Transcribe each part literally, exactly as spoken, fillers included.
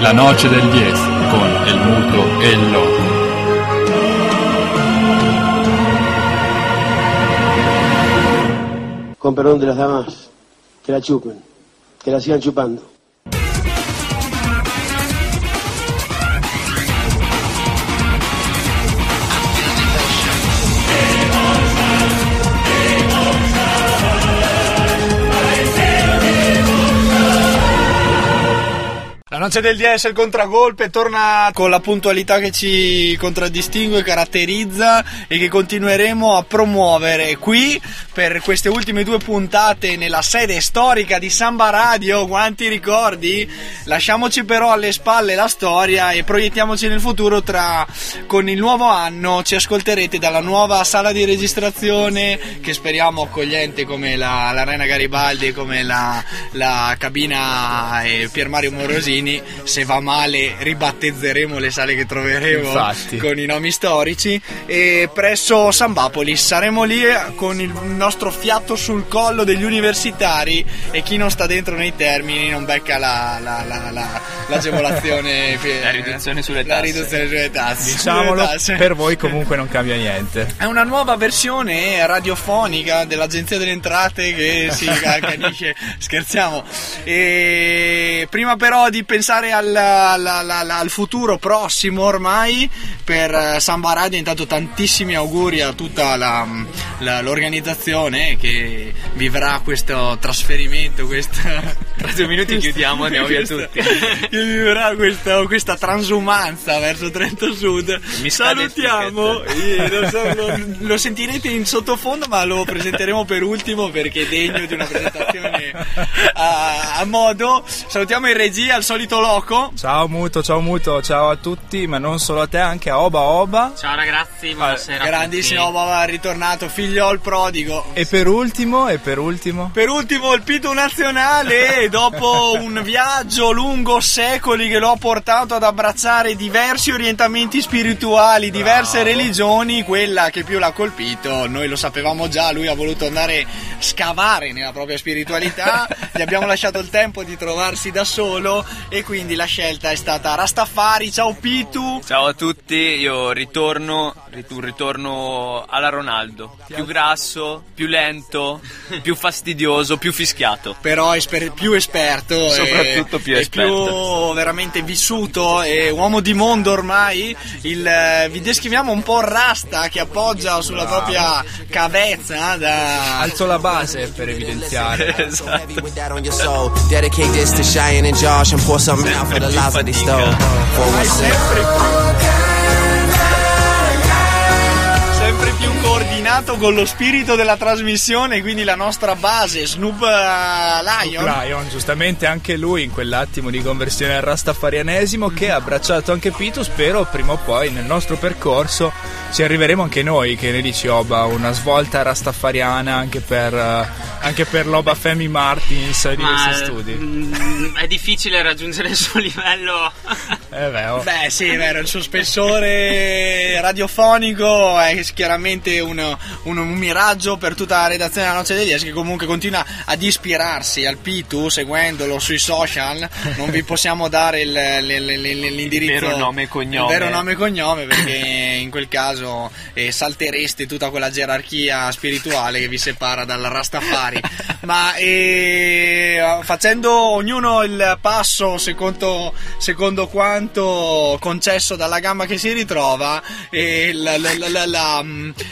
La Noche del diez con il Muto e il Loco. Con perdón de las damas, que la chupen, que la sigan chupando. La Noche del diez, il Contragolpe, torna con la puntualità che ci contraddistingue, caratterizza e che continueremo a promuovere qui per queste ultime due puntate nella sede storica di Samba Radio. Quanti ricordi! Lasciamoci però alle spalle la storia e proiettiamoci nel futuro. Tra con il nuovo anno ci ascolterete dalla nuova sala di registrazione, che speriamo accogliente come la, l'Arena Garibaldi, come la, la cabina eh, Pier Mario Morosini. Se va male ribattezzeremo le sale che troveremo. Infatti. Con i nomi storici, e presso Sambapolis saremo lì con il nostro fiato sul collo degli universitari, e chi non sta dentro nei termini non becca la, la, la, la, l'agevolazione la riduzione sulle tasse, la riduzione sulle tasse, diciamolo, sulle tasse. Per voi comunque non cambia niente, è una nuova versione radiofonica dell'Agenzia delle Entrate che si accanisce. Scherziamo. E prima però di pensare pensare al, al, al, al futuro prossimo ormai per Samba Radio, intanto tantissimi auguri a tutta la, la, l'organizzazione che vivrà questo trasferimento, questa... tra due minuti questa, chiudiamo, andiamo questa, via tutti, che vivrà questa, questa transumanza verso Trento Sud. Mi salutiamo, lo, so, lo, lo sentirete in sottofondo, ma lo presenteremo per ultimo perché è degno di una presentazione a, a modo. Salutiamo in regia al solito Loco. Ciao Muto, ciao Muto, ciao a tutti, ma non solo a te, anche a Oba Oba. Ciao ragazzi, buonasera. Grandissimo Oba Oba, ritornato, figliol prodigo. E per ultimo, e per ultimo? Per ultimo il Pitu nazionale, dopo un viaggio lungo secoli che lo ha portato ad abbracciare diversi orientamenti spirituali, diverse Bravo. religioni, quella che più l'ha colpito, noi lo sapevamo già, lui ha voluto andare a scavare nella propria spiritualità, gli abbiamo lasciato il tempo di trovarsi da solo, e quindi la scelta è stata Rastafari. Ciao Pitu. Ciao a tutti, io ritorno un ritorno alla Ronaldo, più grasso, più lento, più fastidioso, più fischiato, però esper- più esperto, soprattutto e, più esperto, più veramente vissuto, e uomo di mondo ormai. Il, vi descriviamo un po' Rasta che appoggia sulla wow. propria cavezza da... alzo la base per evidenziare. Esatto. Pour something out for the lives of these though. Sempre più coordinato con lo spirito della trasmissione, quindi la nostra base Snoop Lion. Snoop Lion, giustamente anche lui in quell'attimo di conversione al rastafarianesimo che ha abbracciato anche Pitu. Spero prima o poi nel nostro percorso ci arriveremo anche noi, che ne dici Oba, una svolta rastafariana anche per, anche per l'Oba Femi Martins di questi studi. Mh, è difficile raggiungere il suo livello. Eh beh, oh. beh sì, è vero, il suo spessore radiofonico è chiaramente un, un, un miraggio per tutta la redazione della Noce dei dieci, che comunque continua ad ispirarsi al Pitu seguendolo sui social. Non vi possiamo dare il, il, il, l'indirizzo, il vero nome e cognome, il vero nome e cognome, perché in quel caso eh, saltereste tutta quella gerarchia spirituale che vi separa dal Rastafari. Ma eh, facendo ognuno il passo secondo, secondo quanto concesso dalla gamma che si ritrova, eh, la, la, la, la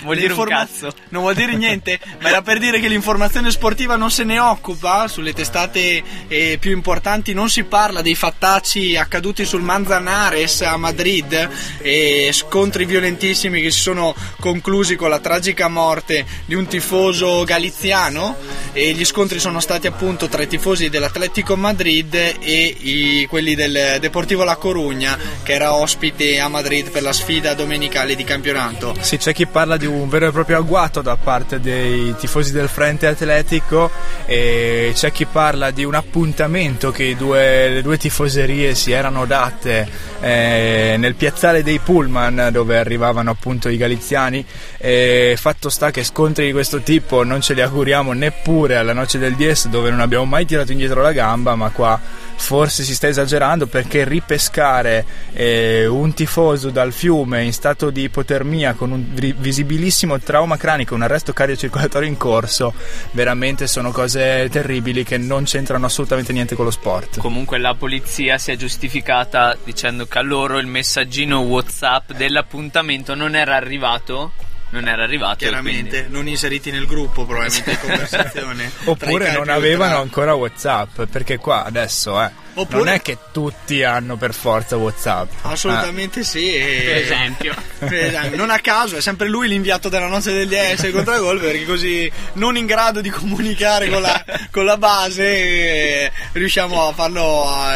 vuol dire un cazzo, non vuol dire niente, ma era per dire che l'informazione sportiva non se ne occupa. Sulle testate eh, più importanti non si parla dei fattacci accaduti sul Manzanares a Madrid, e scontri violentissimi che si sono conclusi con la tragica morte di un tifoso galiziano, e gli scontri sono stati appunto tra i tifosi dell'Atletico Madrid e i, quelli del Deportivo La Coruña, che era ospite a Madrid per la sfida domenicale di campionato. Sì, c'è chi parla di un vero e proprio agguato da parte dei tifosi del Frente Atletico, e c'è chi parla di un appuntamento che i due, le due tifoserie si erano date eh, nel piazzale dei Pullman dove arrivavano appunto i galiziani. E fatto sta che scontri di questo tipo non ce li auguriamo neppure alla Noce del dieci, dove non abbiamo mai tirato indietro la gamba, ma qua forse si sta esagerando, perché ripescare eh, un tifoso dal fiume in stato di ipotermia con un visibilissimo trauma cranico, un arresto cardiocircolatorio in corso, veramente sono cose terribili che non c'entrano assolutamente niente con lo sport. Comunque la polizia si è giustificata dicendo che a loro il messaggino WhatsApp dell'appuntamento non era arrivato. Non era arrivato chiaramente, quindi... non inseriti nel gruppo probabilmente in conversazione oppure non avevano tra... ancora WhatsApp, perché qua adesso eh, oppure... non è che tutti hanno per forza WhatsApp, assolutamente eh. sì e... per, esempio. per esempio non a caso è sempre lui l'inviato della Noce del dieci il Contragolpe, perché così non in grado di comunicare con la, con la base e riusciamo a farlo a,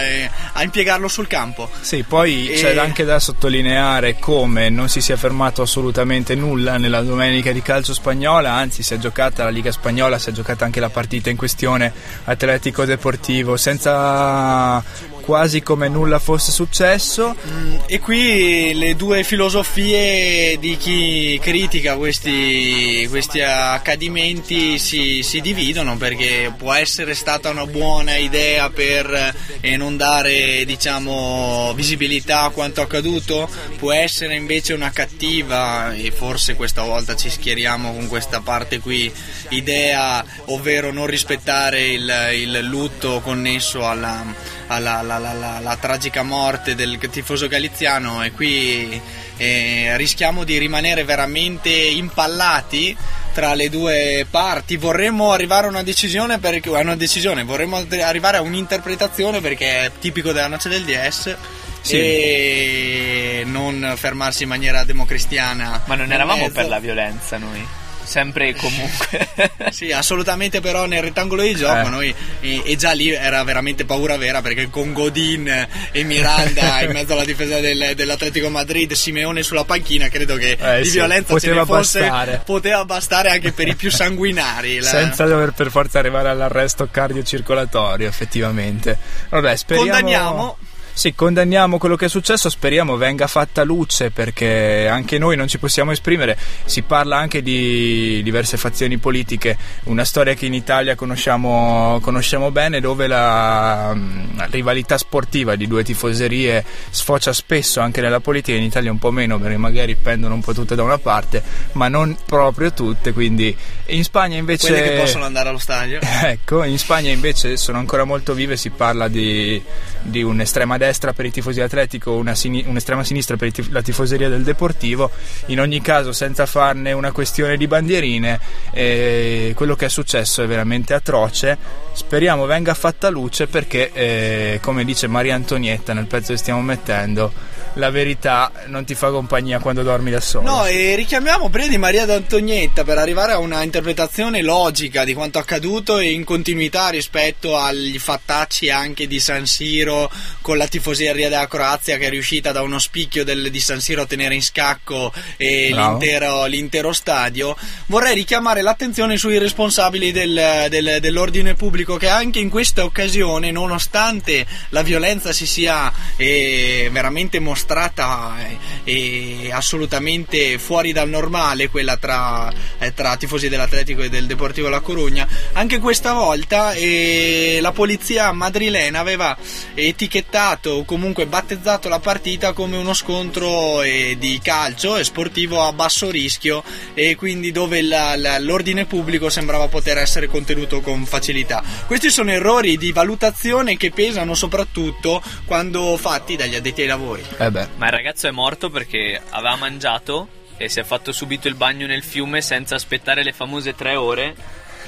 a impiegarlo sul campo. Sì, poi e... c'è anche da sottolineare come non si sia fermato assolutamente nulla nella domenica di calcio spagnola, anzi si è giocata la Liga Spagnola, si è giocata anche la partita in questione Atletico Deportivo, senza quasi come nulla fosse successo. Mm, e qui le due filosofie di chi critica questi, questi accadimenti si, si dividono, perché può essere stata una buona idea per eh, non dare, diciamo, visibilità a quanto accaduto, può essere invece una cattiva, e forse questa volta ci schieriamo con questa parte qui, idea, ovvero non rispettare il, il lutto connesso alla, alla La, la, la, la tragica morte del tifoso galiziano. E qui eh, rischiamo di rimanere veramente impallati tra le due parti. Vorremmo arrivare a una decisione, perché a una decisione vorremmo arrivare a un'interpretazione, perché è tipico della Noce del D S. Sì. E non fermarsi in maniera democristiana. Ma non eravamo mezzo. Per la violenza noi? Sempre e comunque sì, assolutamente, però nel rettangolo di gioco eh. noi e, e già lì era veramente paura vera, perché con Godin e Miranda in mezzo alla difesa del, dell'Atletico Madrid, Simeone sulla panchina, credo che eh, di sì, violenza ce ne fosse bastare. Poteva bastare anche per i più sanguinari la... senza dover per forza arrivare all'arresto cardiocircolatorio effettivamente. Vabbè, speriamo, condanniamo. Sì, condanniamo quello che è successo, speriamo venga fatta luce, perché anche noi non ci possiamo esprimere. Si parla anche di diverse fazioni politiche, una storia che in Italia conosciamo, conosciamo bene, dove la, la rivalità sportiva di due tifoserie sfocia spesso anche nella politica. In Italia un po' meno, perché magari pendono un po' tutte da una parte, ma non proprio tutte, quindi in Spagna invece quelle che possono andare allo stadio, ecco, in Spagna invece sono ancora molto vive. Si parla di, di un'estrema destra per i tifosi dell'Atletico, una sin- un'estrema sinistra per tif- la tifoseria del Deportivo. In ogni caso, senza farne una questione di bandierine, eh, quello che è successo è veramente atroce. Speriamo venga fatta luce, perché eh, come dice Maria Antonietta nel pezzo che stiamo mettendo, la verità non ti fa compagnia quando dormi da solo. No, e richiamiamo prima di Maria Antonietta per arrivare a una interpretazione logica di quanto accaduto e in continuità rispetto agli fattacci anche di San Siro, con la tifoseria della Croazia che è riuscita da uno spicchio del, di San Siro a tenere in scacco e l'intero, l'intero stadio. Vorrei richiamare l'attenzione sui responsabili del, del, dell'ordine pubblico, che anche in questa occasione, nonostante la violenza si sia eh, veramente mostrata e assolutamente fuori dal normale, quella tra, eh, tra tifosi dell'Atletico e del Deportivo La Coruña, anche questa volta eh, la polizia madrilena aveva etichettato o comunque battezzato la partita come uno scontro eh, di calcio e sportivo a basso rischio, e quindi dove la, la, l'ordine pubblico sembrava poter essere contenuto con facilità. Questi sono errori di valutazione che pesano soprattutto quando fatti dagli addetti ai lavori. Eh Ma il ragazzo è morto perché aveva mangiato e si è fatto subito il bagno nel fiume senza aspettare le famose tre ore.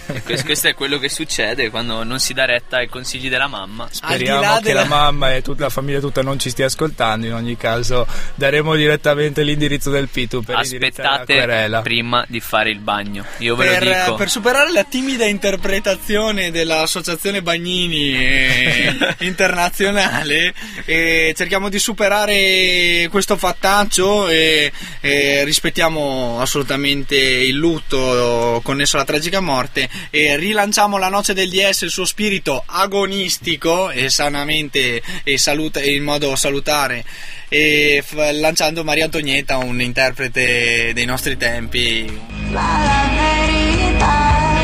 E questo, questo è quello che succede quando non si dà retta ai consigli della mamma. Speriamo che della... la mamma e tutta la famiglia tutta non ci stia ascoltando. In ogni caso daremo direttamente l'indirizzo del Pitu per aspettate la querela prima di fare il bagno, io ve per, lo dico, per superare la timida interpretazione dell'associazione Bagnini e... internazionale. E cerchiamo di superare questo fattaccio e, e rispettiamo assolutamente il lutto connesso alla tragica morte e rilanciamo la Noce del D S, il suo spirito agonistico e sanamente e saluta, in modo salutare, e f- lanciando Maria Antonietta, un interprete dei nostri tempi. La, la verità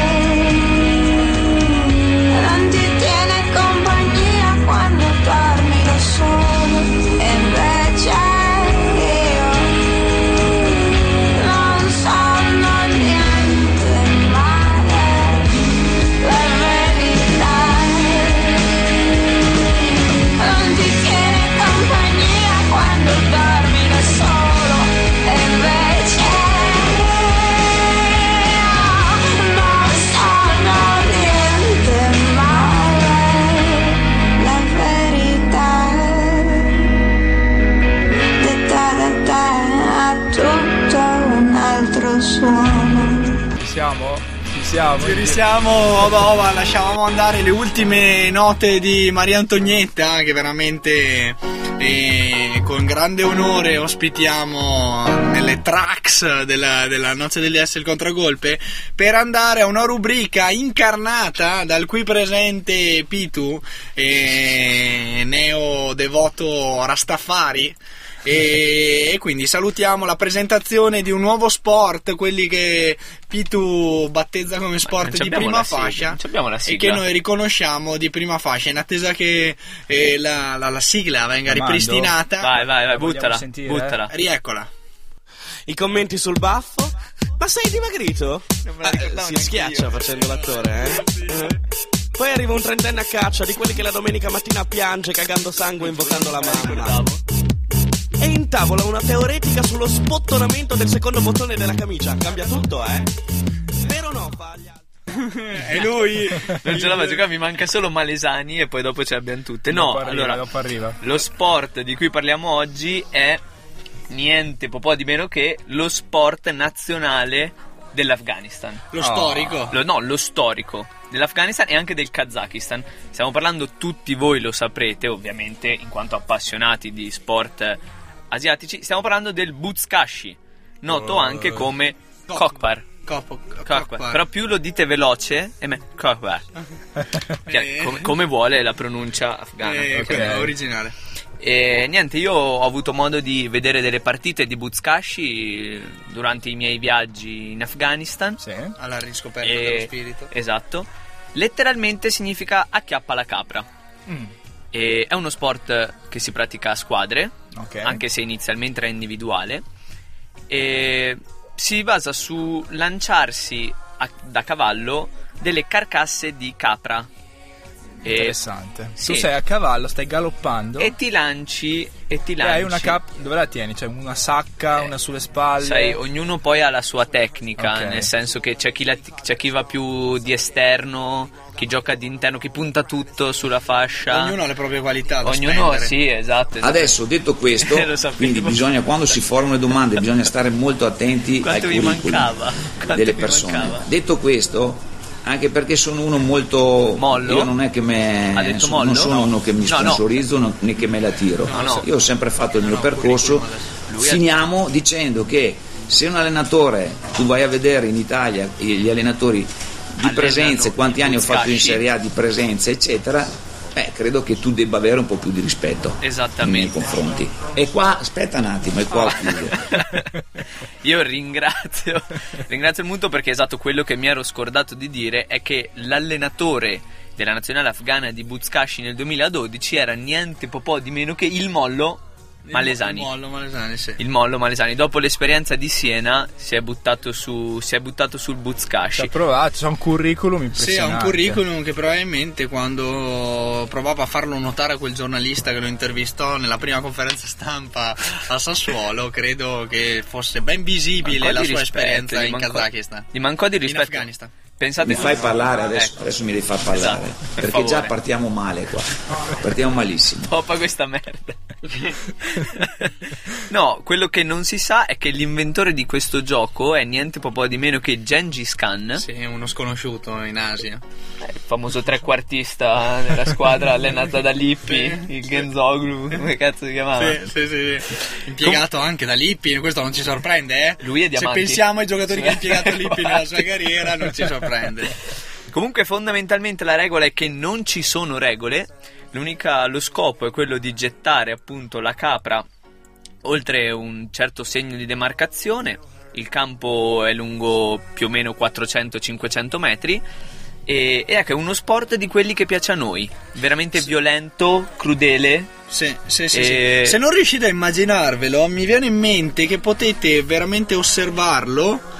non ti tiene compagnia quando siamo? Ci siamo? Ci risiamo, Oba Oba, lasciavamo andare le ultime note di Maria Antonietta, che veramente eh, con grande onore ospitiamo nelle tracks della, della Noce del dieci, Il Contragolpe, per andare a una rubrica incarnata dal qui presente Pitu, eh, neo devoto Rastafari. E quindi salutiamo la presentazione di un nuovo sport, quelli che Pitu battezza come sport di prima fascia e che noi riconosciamo di prima fascia, in attesa che eh, la, la, la sigla venga Amando. ripristinata. Vai, vai, vai, buttala, sentire, buttala. Eh? Rieccola. I commenti sul baffo? Ma sei dimagrito? Ah, si schiaccia io. Facendo l'attore, eh? Sì. Poi arriva un trentenne a caccia di quelli che la domenica mattina piange cagando sangue e invocando la mamma. E in tavola una teoretica sullo spottonamento del secondo bottone della camicia. Cambia tutto, eh? Vero o no? Paglia. E lui non ce la faccio, qua mi manca solo Malesani e poi dopo ce l'abbiamo tutte. No, arriva, allora lo sport di cui parliamo oggi è niente po' po' di meno che lo sport nazionale dell'Afghanistan. Lo storico? Lo, no, lo storico dell'Afghanistan e anche del Kazakistan. Stiamo parlando, tutti voi lo saprete ovviamente in quanto appassionati di sport asiatici, stiamo parlando del Buzkashi, noto uh, anche come Kokpar. Però più lo dite veloce e me Kokpar, cioè, come, come vuole la pronuncia afghana, eh, okay. Quella originale. E niente, io ho avuto modo di vedere delle partite di Buzkashi durante i miei viaggi in Afghanistan. Sì, alla riscoperta e, dello spirito. Esatto. Letteralmente significa acchiappa la capra. Mm. E è uno sport che si pratica a squadre, okay, anche se inizialmente era individuale. E si basa su lanciarsi a, da cavallo delle carcasse di capra. Interessante. Sì. Tu sei a cavallo, stai galoppando e ti lanci e ti lanci. E hai una cap- dove la tieni? C'è cioè una sacca, eh, una sulle spalle. Sai, ognuno poi ha la sua tecnica, okay, nel senso che c'è chi, la t- c'è chi va più di esterno, chi gioca di interno, chi punta tutto sulla fascia. Ognuno ha le proprie qualità. Ognuno, sì, esatto, esatto. Adesso detto questo, quindi bisogna, quando si formano le domande, bisogna stare molto attenti ai curriculum delle persone. Mancava. Detto questo, anche perché sono uno molto mollo. Io non è che me ha detto mollo? Non sono no. uno che mi sponsorizzo, no, no. né che me la tiro, no, no. Io ho sempre fatto il mio no, percorso. Finiamo dicendo che se un allenatore, tu vai a vedere in Italia gli allenatori di Allenano, presenze, quanti anni ho fatto in Serie A di presenze eccetera, beh, credo che tu debba avere un po' più di rispetto nei confronti. E qua aspetta un attimo, e qua ah. io ringrazio ringrazio il Muto, perché esatto, quello che mi ero scordato di dire è che l'allenatore della nazionale afghana di Buzkashi nel duemiladodici era niente po' po' di meno che il mollo Malesani. Il mollo Malesani, sì. Il mollo Malesani, dopo l'esperienza di Siena, si è buttato su si è buttato sul Buzkashi. Ha provato, c'è un curriculum impressionante. Sì, ha un curriculum che probabilmente quando provava a farlo notare a quel giornalista che lo intervistò nella prima conferenza stampa a Sassuolo, credo che fosse ben visibile la sua esperienza in Kazakistan. Gli mancò di rispetto. In Afghanistan. Pensate, mi fai parlare adesso, ecco. adesso mi devi far parlare, esatto, per perché favore. Già partiamo male qua, partiamo malissimo. Toppa questa merda. No, quello che non si sa è che l'inventore di questo gioco è niente po' di meno che Gengis Khan. Sì, uno sconosciuto in Asia. Eh, il famoso trequartista della squadra allenata da Lippi, sì, il Genzoglu, sì. Come cazzo si chiamava? Sì, sì, sì, sì. Impiegato Com- anche da Lippi, questo non ci sorprende, eh? Lui è diamanti. Se pensiamo ai giocatori sì. che ha impiegato Lippi nella sua carriera, non ci sorprende. Comunque fondamentalmente la regola è che non ci sono regole, l'unica, lo scopo è quello di gettare appunto la capra oltre un certo segno di demarcazione. Il campo è lungo più o meno quattrocento cinquecento metri e, e è uno sport di quelli che piace a noi, veramente violento, crudele. Sì, sì, sì, e... sì. Se non riuscite a immaginarvelo, mi viene in mente che potete veramente osservarlo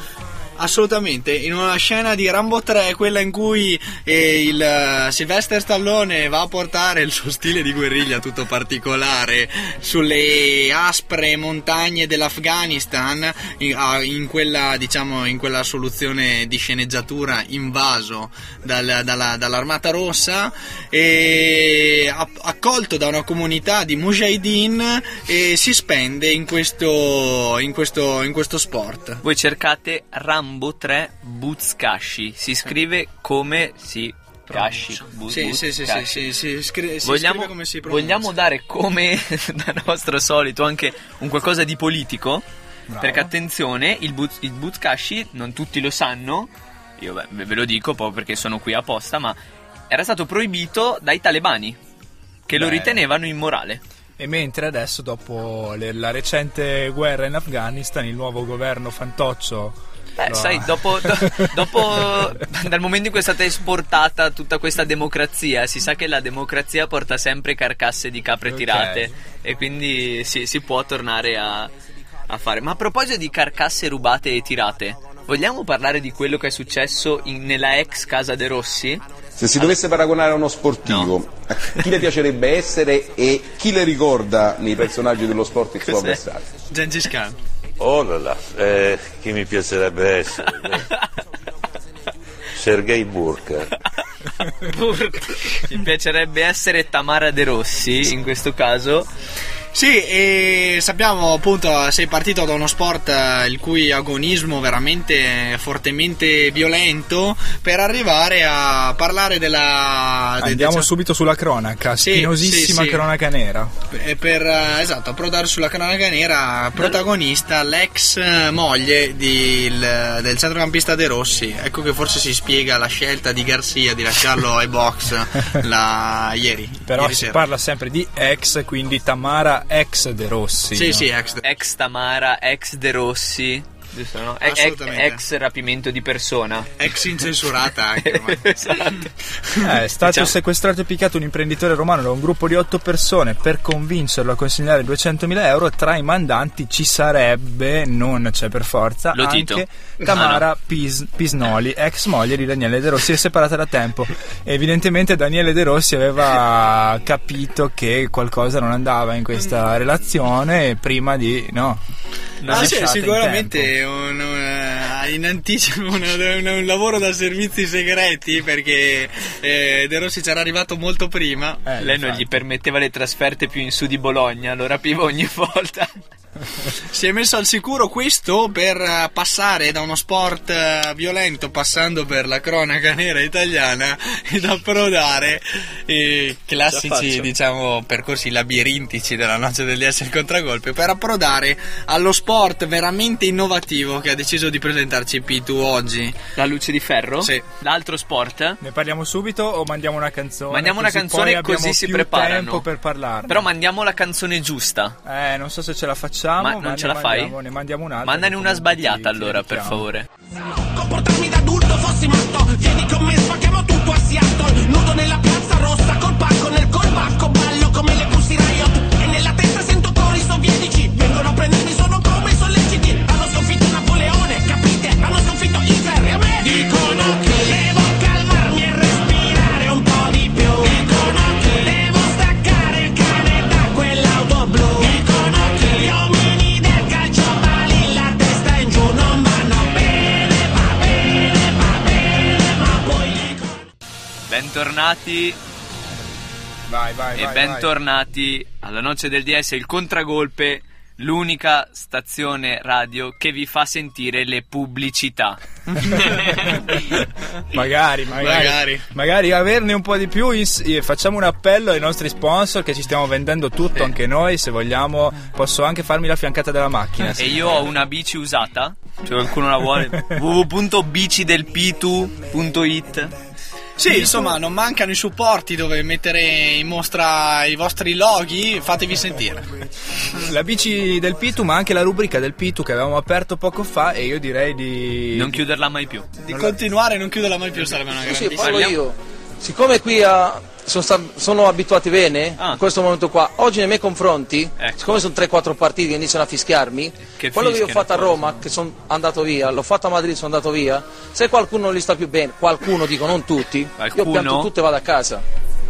assolutamente in una scena di Rambo tre, quella in cui eh, il uh, Sylvester Stallone va a portare il suo stile di guerriglia tutto particolare sulle aspre montagne dell'Afghanistan, in, uh, in quella, diciamo, in quella soluzione di sceneggiatura invaso dal, dalla, dall'Armata Rossa, e accolto da una comunità di mujahideen, e si spende in questo in questo in questo sport. Voi cercate Rambo Rambo tre Buzkashi. Si scrive come si pronuncia. Sì, sì, sì, sì, sì, scri- si vogliamo, scrive come si pronuncia. Vogliamo dare come da nostro solito anche un qualcosa di politico. Bravo. Perché attenzione, il, bu- il Buzkashi non tutti lo sanno. Io beh, ve lo dico proprio perché sono qui apposta, ma era stato proibito dai talebani che beh. lo ritenevano immorale. E mentre adesso, dopo le, la recente guerra in Afghanistan, il nuovo governo fantoccio... Beh, no. sai, dopo, do, dopo dal momento in cui è stata esportata tutta questa democrazia, si sa che la democrazia porta sempre carcasse di capre tirate, okay. E quindi sì, si può tornare a, a fare. Ma a proposito di carcasse rubate e tirate, vogliamo parlare di quello che è successo in, nella ex casa De Rossi? Se si dovesse paragonare a uno sportivo, no. a chi le piacerebbe essere e chi le ricorda nei personaggi dello sport il suo avversario? Gengis Khan. Oh là là, eh, chi mi piacerebbe essere? Sergei Burka. Burka. Mi piacerebbe essere Tamara De Rossi in questo caso. Sì, e sappiamo appunto, sei partito da uno sport il cui agonismo veramente fortemente violento per arrivare a parlare della... Andiamo de... subito sulla cronaca, sì, spinosissima sì, sì. cronaca nera. E per, esatto, approdare sulla cronaca nera, protagonista l'ex moglie di, il, del centrocampista De Rossi. Ecco che forse si spiega la scelta di Garcia di lasciarlo ai box la... ieri. Però ieri si sera. Parla sempre di ex, quindi Tamara ex De Rossi, sì, no? sì, ex, De... ex Tamara, ex De Rossi, giusto, no? E- ex rapimento di persona, ex incensurata anche. eh, È stato diciamo. sequestrato e picchiato un imprenditore romano da un gruppo di otto persone per convincerlo a consegnare duecentomila euro. Tra i mandanti ci sarebbe, non c'è per forza, Lo anche Tito. Tamara ah, no. Pis- Pisnoli, ex moglie di Daniele De Rossi, è separata da tempo. Evidentemente Daniele De Rossi aveva capito che qualcosa non andava in questa relazione prima di no, no ah, sì, sicuramente Un, uh, in anticipo un, un, un lavoro da servizi segreti, perché eh, De Rossi c'era arrivato molto prima, eh, lei infatti. non gli permetteva le trasferte più in su di Bologna, lo rapiva ogni volta. Si è messo al sicuro, questo per passare da uno sport violento, passando per la cronaca nera italiana, ed approdare i classici, diciamo, percorsi labirintici della Noce del dieci e Il Contragolpe, per approdare allo sport veramente innovativo che ha deciso di presentarci Pitu oggi, la luce di ferro. Sì. L'altro sport ne parliamo subito o mandiamo una canzone? Mandiamo una canzone così si preparano, tempo per parlarne. Però mandiamo la canzone giusta. Eh, non so se ce la facciamo. Ma non ma ce la mandiamo, fai? Ne mandiamo un'altra. Mandane una sbagliata allora, per favore. Comportarmi da adulto, fossi matto. Vieni con me, spacchiamo tutto a Seattle. Nudo nella piazza rossa, col pacco nel colpacco. Ballo come le Pussy Riot. E nella testa sento tori sovietici. Vengono a prendermi, sono come i solleciti. Hanno sconfitto Napoleone, capite? Hanno sconfitto Hitler e a me dicono che devo calmarmi e respirare un po' di più. Dicono che devo staccare il cane da quell'auto blu. Bentornati vai, vai, e vai, bentornati vai. alla Noce del D S, Il Contragolpe, l'unica stazione radio che vi fa sentire le pubblicità. magari, magari, magari magari averne un po' di più. Facciamo un appello ai nostri sponsor, che ci stiamo vendendo tutto, eh. anche noi. Se vogliamo posso anche farmi la fiancata della macchina, e io ho una bici usata, se qualcuno la vuole. w w w punto bici del pitu punto i t. Sì, insomma, non mancano i supporti dove mettere in mostra i vostri loghi, fatevi sentire. La bici del Pitu, ma anche la rubrica del Pitu che avevamo aperto poco fa, e io direi di... Non chiuderla mai più. Di non continuare e la... non chiuderla mai più, sarebbe una grandissima... Sì, sì, parlo io. Siccome qui a... sono, sta... sono abituati bene, ah. in questo momento qua, oggi nei miei confronti, ecco. siccome sono tre quattro partiti che iniziano a fischiarmi, che quello che io ho fatto a Roma, che sono andato via, l'ho fatto a Madrid, sono andato via, se qualcuno non gli sta più bene, qualcuno dico, non tutti, qualcuno? Io pianto tutto e vado a casa.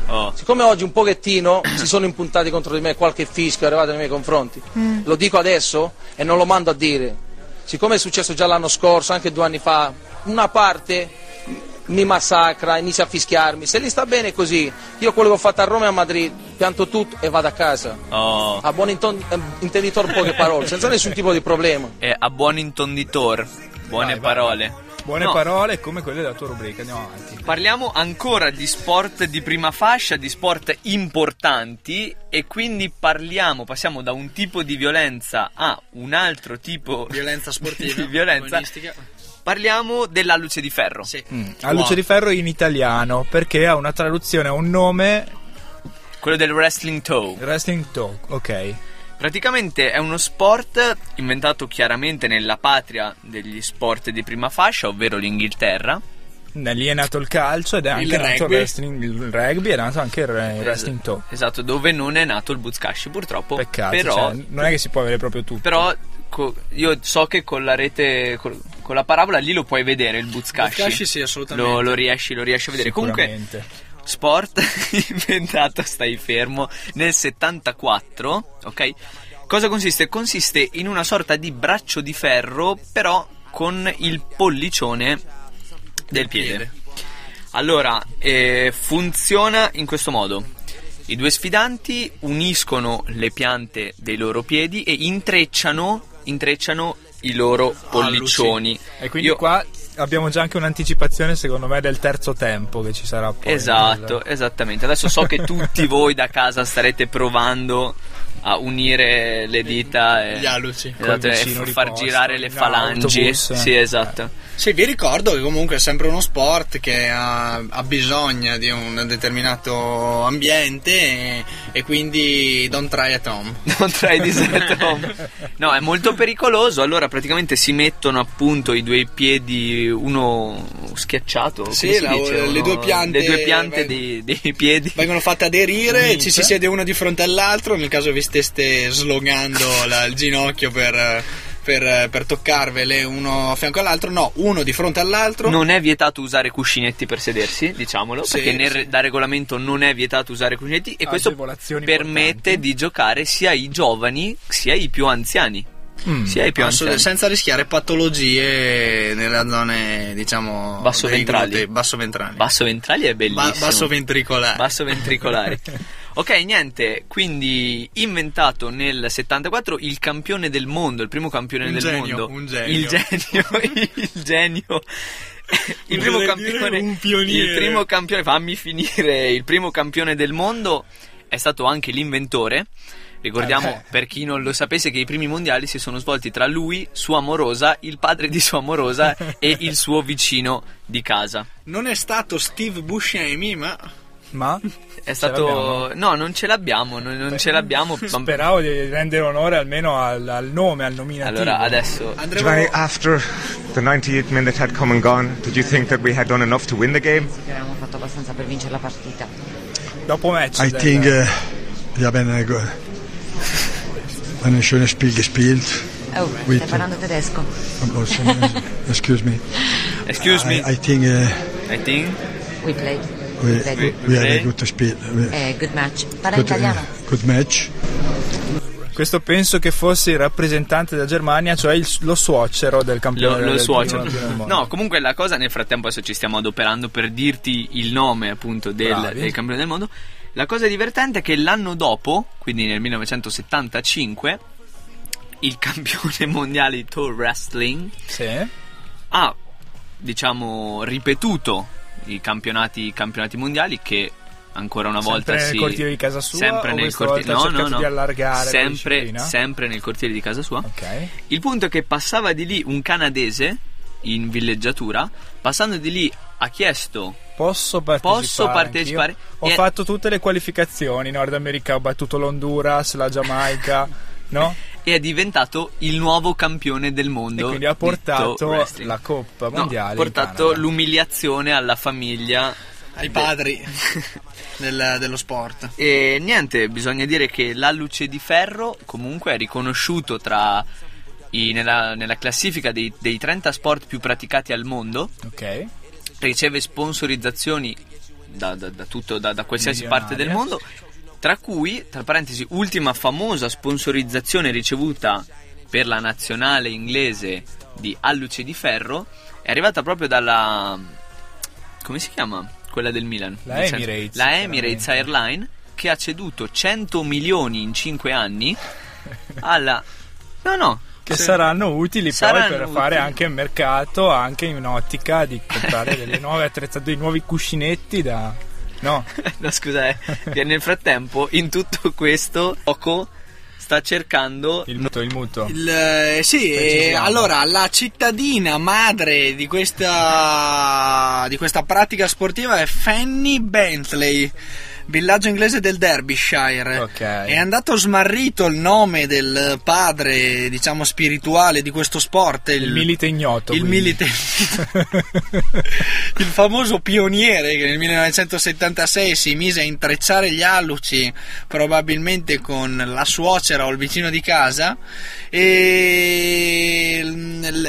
Oh. Siccome oggi un pochettino si sono impuntati contro di me, qualche fischio è arrivato nei miei confronti, mm. lo dico adesso e non lo mando a dire. Siccome è successo già l'anno scorso, anche due anni fa, una parte... mi massacra, inizia a fischiarmi, se gli sta bene così. Io quello che ho fatto a Roma e a Madrid, pianto tutto e vado a casa, oh. a buon inton- intenditor, poche parole, senza nessun tipo di problema. Eh, a buon intenditor Buone vai, parole. Vai, vai. Buone no. parole come quelle della tua rubrica, andiamo avanti. Parliamo ancora di sport di prima fascia, di sport importanti, e quindi parliamo, passiamo da un tipo di violenza a un altro tipo violenza sportiva, di violenza sportiva. Parliamo della luce di ferro. Sì. Mm. La luce wow. di ferro in italiano, perché ha una traduzione, ha un nome, quello del wrestling toe. Wrestling toe, ok. Praticamente è uno sport inventato chiaramente nella patria degli sport di prima fascia, ovvero l'Inghilterra. Lì è nato il calcio ed è anche il nato rugby. Wrestling, il rugby è nato anche il es- wrestling toe. Esatto, dove non è nato il Buzkashi, purtroppo. Peccato, però, cioè, non è che si può avere proprio tutto. Però co- io so che con la rete, con, con la parabola lì lo puoi vedere il Buzkashi. Buzkashi sì, assolutamente. Lo, lo, riesci, lo riesci a vedere. Comunque... sport inventato, stai fermo, nel settantaquattro, ok? Cosa consiste? Consiste in una sorta di braccio di ferro, però con il pollicione del piede. Allora, eh, funziona in questo modo: i due sfidanti uniscono le piante dei loro piedi e intrecciano, intrecciano i loro pollicioni. Ah, e quindi Io, qua... abbiamo già anche un'anticipazione, secondo me, del terzo tempo che ci sarà poi. Esatto, nel... esattamente. Adesso so che tutti voi da casa starete provando a unire le dita e, gli aluci, esatto, e far riposto, girare le falangi. Autobus, sì, esatto. Eh. Sì, vi ricordo che comunque è sempre uno sport che ha, ha bisogno di un determinato ambiente e, e quindi don't try at home. Don't try this at home. No, è molto pericoloso. Allora praticamente si mettono appunto i due piedi, uno schiacciato. Sì, la, dice, le, uno, due piante, le due piante dei, dei piedi vengono fatte aderire, unite. Ci si siede uno di fronte all'altro, nel caso vi steste slogando la, il ginocchio per... Per, per toccarvele uno a fianco all'altro, no, uno di fronte all'altro. Non è vietato usare cuscinetti per sedersi, diciamolo, sì, perché nel, sì. da regolamento non è vietato usare cuscinetti, e questo permette importanti. Di giocare sia i giovani sia i più anziani. Mm. Sia i più anziani. Senza rischiare patologie nelle zone, diciamo, bassoventrali. Bassoventrali basso è bellissimo. Ba- bassoventricolare. Bassoventricolare. Ok, niente, quindi inventato nel settantaquattro il campione del mondo, il primo campione un del genio, mondo. Un genio, il genio, il genio. Il primo Vorrei campione, un pioniere. Il primo campione, fammi finire, il primo campione del mondo è stato anche l'inventore. Ricordiamo, eh per chi non lo sapesse, che i primi mondiali si sono svolti tra lui, sua amorosa, il padre di sua amorosa e il suo vicino di casa. Non è stato Steve Buscemi, ma... ma è stato no non ce l'abbiamo non, non ce l'abbiamo speravo di rendere onore almeno al, al nome, al nominativo. Allora adesso andremo... Giovanni, after the ninety-eighth minute had come and gone, did you think that we had done enough to win the game? Sì, che avevamo fatto abbastanza per vincere la partita. Dopo match I think uh, ja bene go eine schöne Spiel gespielt. Oh, stai with, parlando tedesco. excuse me excuse me I, I think uh, I think we played We, we, we had a good, speed. Eh, good match. Parla good, italiano. Uh, good match. Questo penso che fosse il rappresentante della Germania, cioè il, lo suocero del campione. Lo, lo del suocero. Del no, comunque la cosa, nel frattempo adesso ci stiamo adoperando per dirti il nome appunto del, del campione del mondo. La cosa divertente è che l'anno dopo, quindi nel millenovecentosettantacinque, il campione mondiale di Toe Wrestling sì. ha, diciamo, ripetuto i campionati, i campionati mondiali, che ancora una sempre volta nel si cortile di casa sua, sempre nel cortile no, no, no. di allargare sempre, sempre nel cortile di casa sua. Okay. Il punto è che passava di lì un canadese in villeggiatura, passando di lì ha chiesto: posso partecipare? Posso partecipare? Ho fatto tutte le qualificazioni, Nord America, ho battuto l'Honduras, la Giamaica, no? E è diventato il nuovo campione del mondo. E quindi ha portato la Coppa Mondiale. Ha no, portato l'umiliazione alla famiglia, ai de- padri del, dello sport. E niente, bisogna dire che la luce di ferro comunque è riconosciuto tra i, nella, nella classifica dei, dei trenta sport più praticati al mondo. Ok. Riceve sponsorizzazioni da, da, da, tutto, da, da qualsiasi parte del mondo. Tra cui, tra parentesi, ultima famosa sponsorizzazione ricevuta per la nazionale inglese di alluce di ferro è arrivata proprio dalla, come si chiama? Quella del Milan. La Emirates. La Emirates Airline, che ha ceduto cento milioni in cinque anni alla... No, no. che sì. saranno utili saranno poi per utili. fare anche mercato, anche in un'ottica di comprare delle nuove attrezzature, dei nuovi cuscinetti da... no, no scusa eh. Nel frattempo in tutto questo Loco sta cercando il muto, il muto. Il, sì, eh, allora la cittadina madre di questa di questa pratica sportiva è Fanny Bentley, villaggio inglese del Derbyshire. Okay. È andato smarrito il nome del padre, diciamo spirituale di questo sport, il, il milite ignoto, il milite il famoso pioniere che nel millenovecentosettantasei si mise a intrecciare gli alluci probabilmente con la suocera o il vicino di casa. E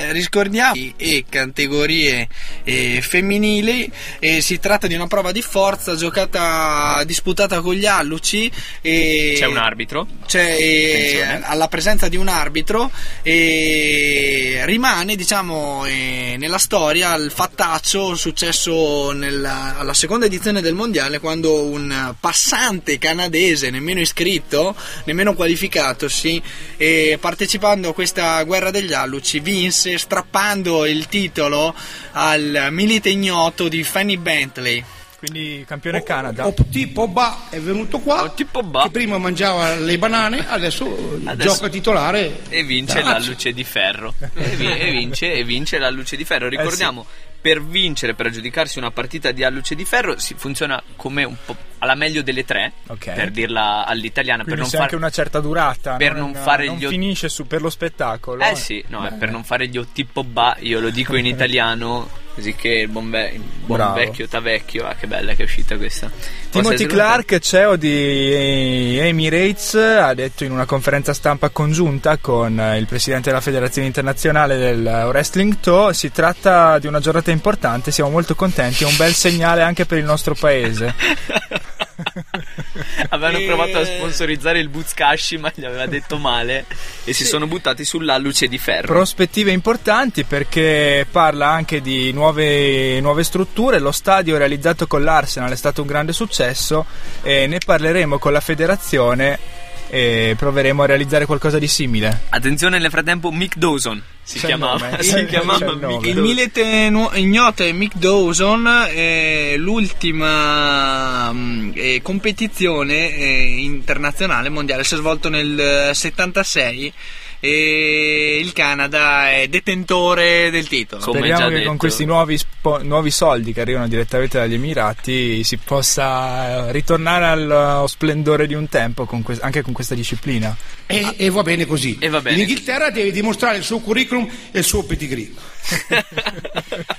ricordiamo e categorie e femminili, e si tratta di una prova di forza giocata, disputata con gli alluci, e c'è un arbitro, c'è alla presenza di un arbitro, e rimane diciamo e nella storia il fattaccio successo nella, alla seconda edizione del mondiale, quando un passante canadese nemmeno iscritto, nemmeno qualificatosi, e partecipa partecipando a questa guerra degli alluci, vinse strappando il titolo al milite ignoto di Fanny Bentley. Quindi campione o, Canada. O tipo Oba è venuto qua, o tipo Oba, che prima mangiava le banane, adesso, adesso gioca titolare e vince la luce di ferro. E, vi, e vince e vince la luce di ferro. Ricordiamo, eh sì. per vincere, per aggiudicarsi una partita di alluce di ferro, si funziona come un po' alla meglio delle tre, okay. per dirla all'italiana. Quindi per non c'è far... anche una certa durata, per non, non fare non gli... finisce su per lo spettacolo. Eh, eh. sì, no, eh. per non fare gli o tipo Oba, io lo dico in italiano. Così che il buon, be- il buon vecchio Tavecchio, ah, che bella che è uscita questa. Timothy Clark, C E O di Emirates, ha detto in una conferenza stampa congiunta con il presidente della Federazione Internazionale del Wrestling T O: si tratta di una giornata importante, siamo molto contenti, è un bel segnale anche per il nostro paese. Avevano e... provato a sponsorizzare il Buzkashi, ma gli aveva detto male, e sì. si sono buttati sull'alluce di ferro. Prospettive importanti, perché parla anche di nuove, nuove strutture. Lo stadio realizzato con l'Arsenal è stato un grande successo, e ne parleremo con la federazione e proveremo a realizzare qualcosa di simile. Attenzione, nel frattempo Mick Dawson si c'è chiamava, il si chiamava Mick il milite ignoto è Mick Dawson. È l'ultima è, competizione è, internazionale mondiale, si è svolto nel settantasei, e il Canada è detentore del titolo. Come speriamo che detto. con questi nuovi, spo- nuovi soldi che arrivano direttamente dagli Emirati si possa ritornare allo splendore di un tempo con que- anche con questa disciplina, e, ah. e va bene così. Va bene. L'Inghilterra deve dimostrare il suo curriculum e il suo pedigree.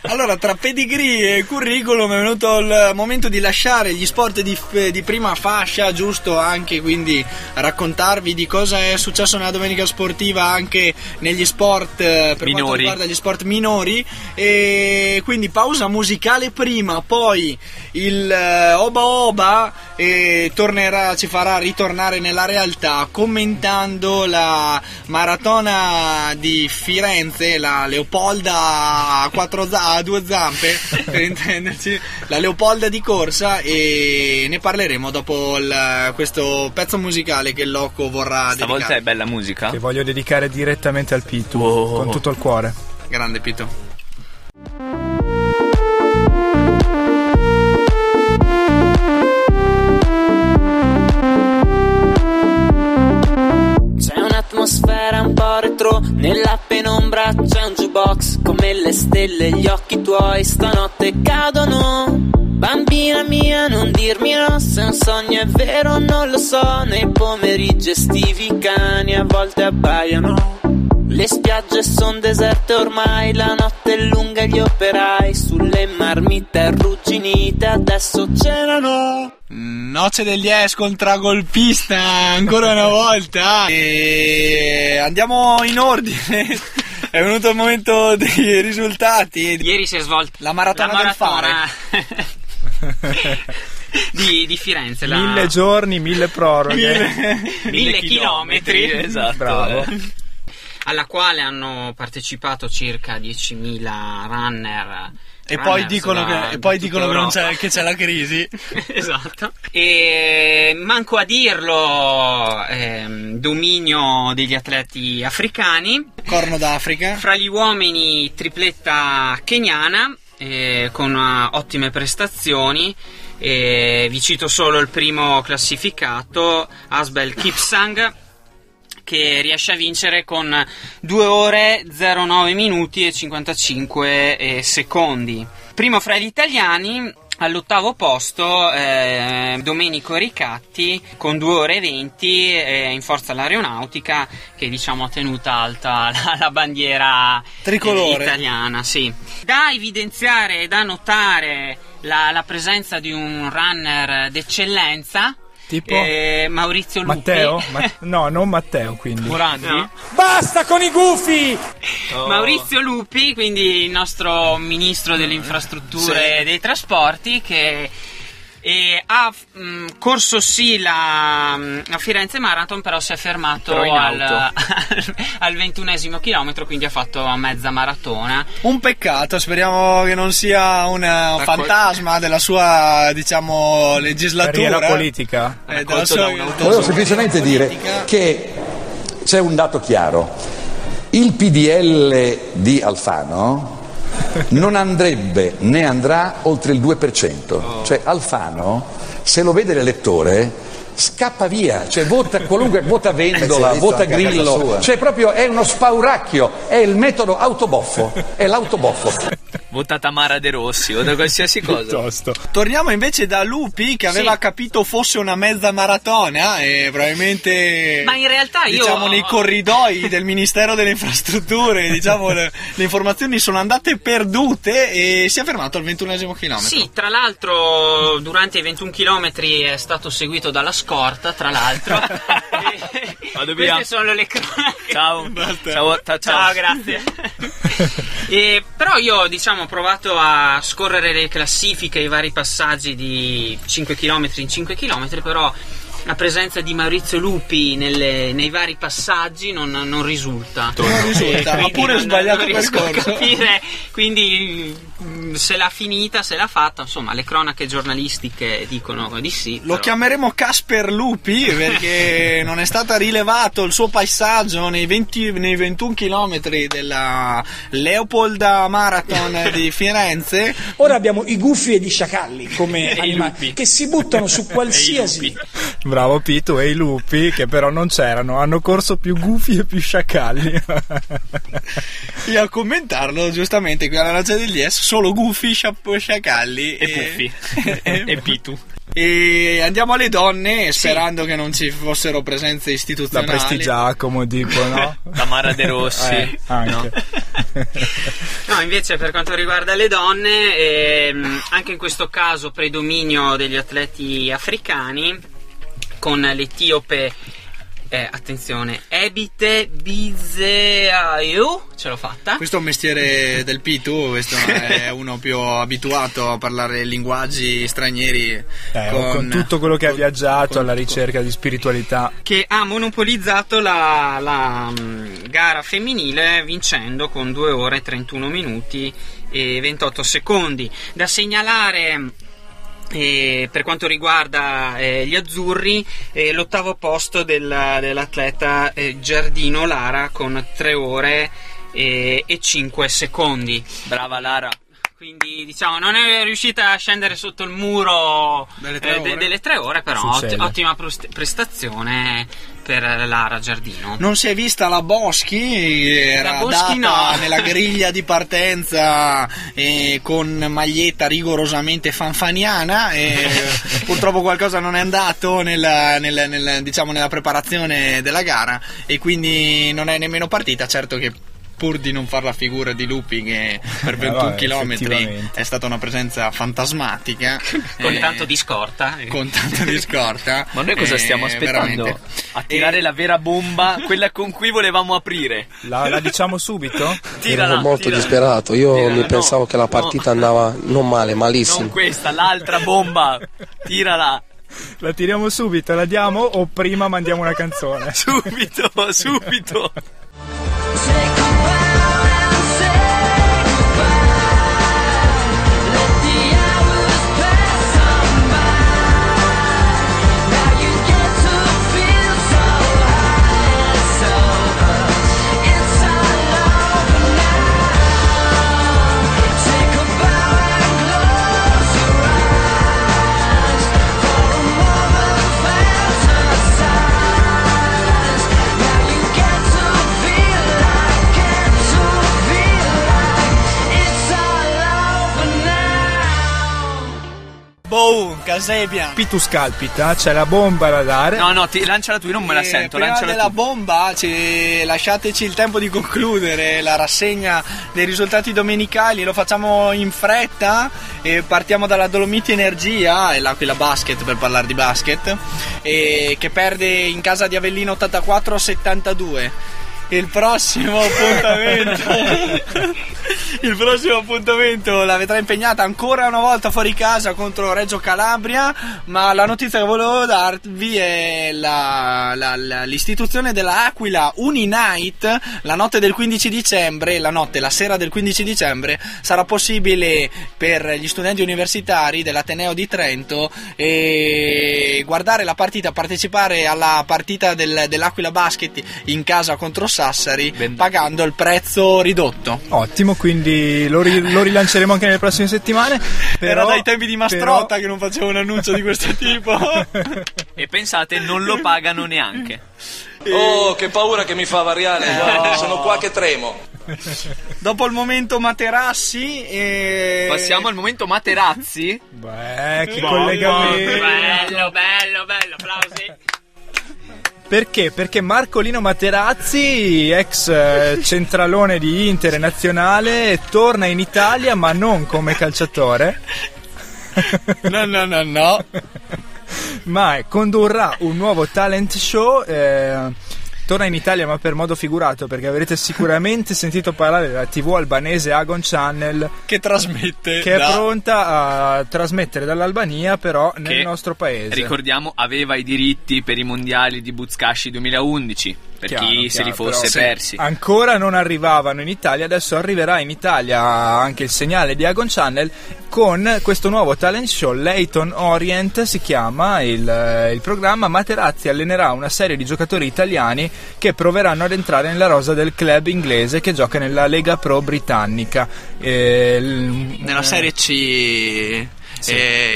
Allora, tra pedigree e curriculum è venuto il momento di lasciare gli sport di, di prima fascia, giusto anche quindi raccontarvi di cosa è successo nella domenica sportiva anche negli sport eh, per minori. Quanto riguarda gli sport minori, e quindi pausa musicale prima, poi il eh, Oba Oba eh, tornerà, ci farà ritornare nella realtà commentando la maratona di Firenze, la Leopolda a, quattro za- a due zampe per intenderci, la Leopolda di corsa, e ne parleremo dopo il, questo pezzo musicale che Loco vorrà stavolta dedicare. È bella musica che voglio dedicare dedicare direttamente al Pitu, oh. con tutto il cuore. Grande Pitu. C'è un'atmosfera un po' retro, nella penombra c'è un jukebox, come le stelle gli occhi tuoi stanotte cadono. Bambina mia, non dirmi no, se un sogno è vero non lo so. Nei pomeriggi estivi i cani a volte abbaiano, le spiagge son deserte ormai, la notte è lunga e gli operai sulle marmitte arrugginite adesso cenano. Noce del dieci, contragolpista ancora una volta. E andiamo in ordine. È venuto il momento dei risultati. Ieri si è svolta la maratona, la maratona del fare. Di, di Firenze, la... mille giorni, mille proroghe, mille, mille chilometri, esatto. Bravo. Alla quale hanno partecipato circa diecimila runner E ah, poi dicono, che, e poi dicono che, non c'è, che c'è la crisi. Esatto. E manco a dirlo, ehm, dominio degli atleti africani. Corno d'Africa. Fra gli uomini tripletta keniana, eh, con ottime prestazioni. Eh, vi cito solo il primo classificato, Asbel Kipsang, che riesce a vincere con due ore zero nove minuti e cinquantacinque secondi. Primo fra gli italiani, all'ottavo posto, eh, Domenico Ricatti con due ore e venti, eh, in forza all'aeronautica, che diciamo ha tenuto alta la, la bandiera tricolore italiana, sì. Da evidenziare e da notare la, la presenza di un runner d'eccellenza. Tipo? Eh, Maurizio Lupi. Matteo? Ma- no, non Matteo, quindi. Morandi? No. Basta con i gufi! Oh. Maurizio Lupi, quindi il nostro ministro delle infrastrutture e sì. dei trasporti, che eh, ha mh, corso sì la, la Firenze Marathon, però si è fermato al, al, al ventunesimo chilometro, quindi ha fatto mezza maratona. Un peccato, speriamo che non sia una, un fantasma della sua, diciamo, legislatura politica. Eh, della sua, volevo semplicemente dire politica. Che c'è un dato chiaro: il P D L di Alfano non andrebbe né andrà oltre il due per cento. Oh. Cioè Alfano, se lo vede l'elettore, scappa via, cioè vota qualunque, vota Vendola, vota Grillo, cioè proprio è uno spauracchio, è il metodo autoboffo, è l'autoboffo. Vota Tamara De Rossi, vota qualsiasi cosa. Piuttosto. Torniamo invece da Lupi, che aveva sì. capito fosse una mezza maratona e probabilmente, ma in realtà io, diciamo, nei corridoi del Ministero delle Infrastrutture, diciamo, le, le informazioni sono andate perdute e si è fermato al ventunesimo chilometro. Sì, tra l'altro durante i ventuno chilometri è stato seguito dalla scorta, tra l'altro. Vado via. Queste sono le cronache. Ciao. Ciao, ciao, ciao. Ciao, grazie. E, però io, diciamo, ho provato a scorrere le classifiche, i vari passaggi di cinque chilometri in cinque chilometri, però la presenza di Maurizio Lupi nelle, nei vari passaggi non, non risulta. Non risulta, ma pure sbagliato il percorso. Quindi se l'ha finita, se l'ha fatta, insomma le cronache giornalistiche dicono di sì. Lo però. chiameremo Casper Lupi, perché non è stato rilevato il suo passaggio nei, venti, nei ventuno chilometri della Leopolda Marathon di Firenze. Ora abbiamo i gufi ed i sciacalli come animali che si buttano su qualsiasi. Bravo Pitu. E i lupi, che però non c'erano, hanno corso più gufi e più sciacalli. E a commentarlo giustamente qui alla Noce del dieci, solo gufi, sciacalli e, e puffi e, e Pitu. E andiamo alle donne, sperando sì. che non ci fossero presenze istituzionali. La Prestigiacomo, tipo, no? Tamara De Rossi. Eh, anche. No. No, invece per quanto riguarda le donne, ehm, anche in questo caso predominio degli atleti africani, con l'etiope, eh, attenzione, Ebite Bizeayu, ce l'ho fatta. Questo è un mestiere del Pitu, questo è uno più abituato a parlare linguaggi stranieri, eh, con, con tutto quello che con, ha viaggiato alla ricerca con, di spiritualità. Che ha monopolizzato la, la mh, gara femminile, vincendo con due ore e trentuno minuti e ventotto secondi. Da segnalare, e per quanto riguarda eh, gli azzurri, eh, l'ottavo posto della, dell'atleta eh, Giardino Lara con tre ore e cinque secondi. Brava Lara. Quindi, diciamo, non è riuscita a scendere sotto il muro delle tre, eh, ore. De, delle tre ore, però ot- ottima prestazione per Lara Giardino. Non si è vista la Boschi, era la Boschi data no. nella griglia di partenza, eh, con maglietta rigorosamente fanfaniana, e purtroppo qualcosa non è andato nella, nella, nella, diciamo, nella preparazione della gara, e quindi non è nemmeno partita. Certo che, pur di non far la figura di Lupi, che per ventuno chilometri è stata una presenza fantasmatica con eh, tanto di scorta con tanto di scorta ma noi cosa eh, stiamo aspettando? Veramente. A tirare eh. la vera bomba, quella con cui volevamo aprire, la, la diciamo subito? Tirala, ero molto tirala. disperato io tirala, mi pensavo no, che la partita no. andava non male, malissimo. Non questa, l'altra bomba, tirala. La tiriamo subito, la diamo o prima mandiamo una canzone? subito subito Sebian, Sebian. Pitu scalpita, c'è la bomba da dare. No, no, ti, lanciala tu, io non me la sento. Prima della tu. bomba, cioè, lasciateci il tempo di concludere la rassegna dei risultati domenicali. Lo facciamo in fretta e partiamo dalla Dolomiti Energia e l'Aquila Basket, per parlare di basket, e che perde in casa di Avellino ottantaquattro a settantadue. Il prossimo appuntamento il prossimo appuntamento la vedrà impegnata ancora una volta fuori casa contro Reggio Calabria, ma la notizia che volevo darvi è la, la, la, l'istituzione della Aquila Uninight. La notte del quindici dicembre, la notte, la sera del quindici dicembre sarà possibile per gli studenti universitari dell'Ateneo di Trento e guardare la partita, partecipare alla partita del, dell'Aquila Basket in casa contro Sassari, pagando il prezzo ridotto. Ottimo, quindi lo, ri- lo rilanceremo anche nelle prossime settimane. Però, era dai tempi di Mastrotta però... che non facevo un annuncio di questo tipo. E pensate, non lo pagano neanche. Oh, che paura che mi fa variare, no. Sono qua che tremo. Dopo il momento Materassi e... passiamo al momento Materazzi. Beh, che collegamento. Bello, bello, bello, applausi. Perché? Perché Marcolino Materazzi, ex centralone di Inter nazionale, torna in Italia ma non come calciatore. No, no, no, no. Ma condurrà un nuovo talent show. Eh, torna in Italia ma per modo figurato, perché avrete sicuramente sentito parlare della tivù albanese Agon Channel, che trasmette, che da... è pronta a trasmettere dall'Albania, però nel che, nostro paese, ricordiamo, aveva i diritti per i mondiali di Buzkashi duemilaundici, per chiaro, chi chiaro, se li fosse persi. Ancora non arrivavano in Italia, adesso arriverà in Italia anche il segnale di Agon Channel con questo nuovo talent show, Leyton Orient si chiama il, il programma. Materazzi allenerà una serie di giocatori italiani che proveranno ad entrare nella rosa del club inglese che gioca nella Lega Pro britannica, eh, nella Serie C, sì,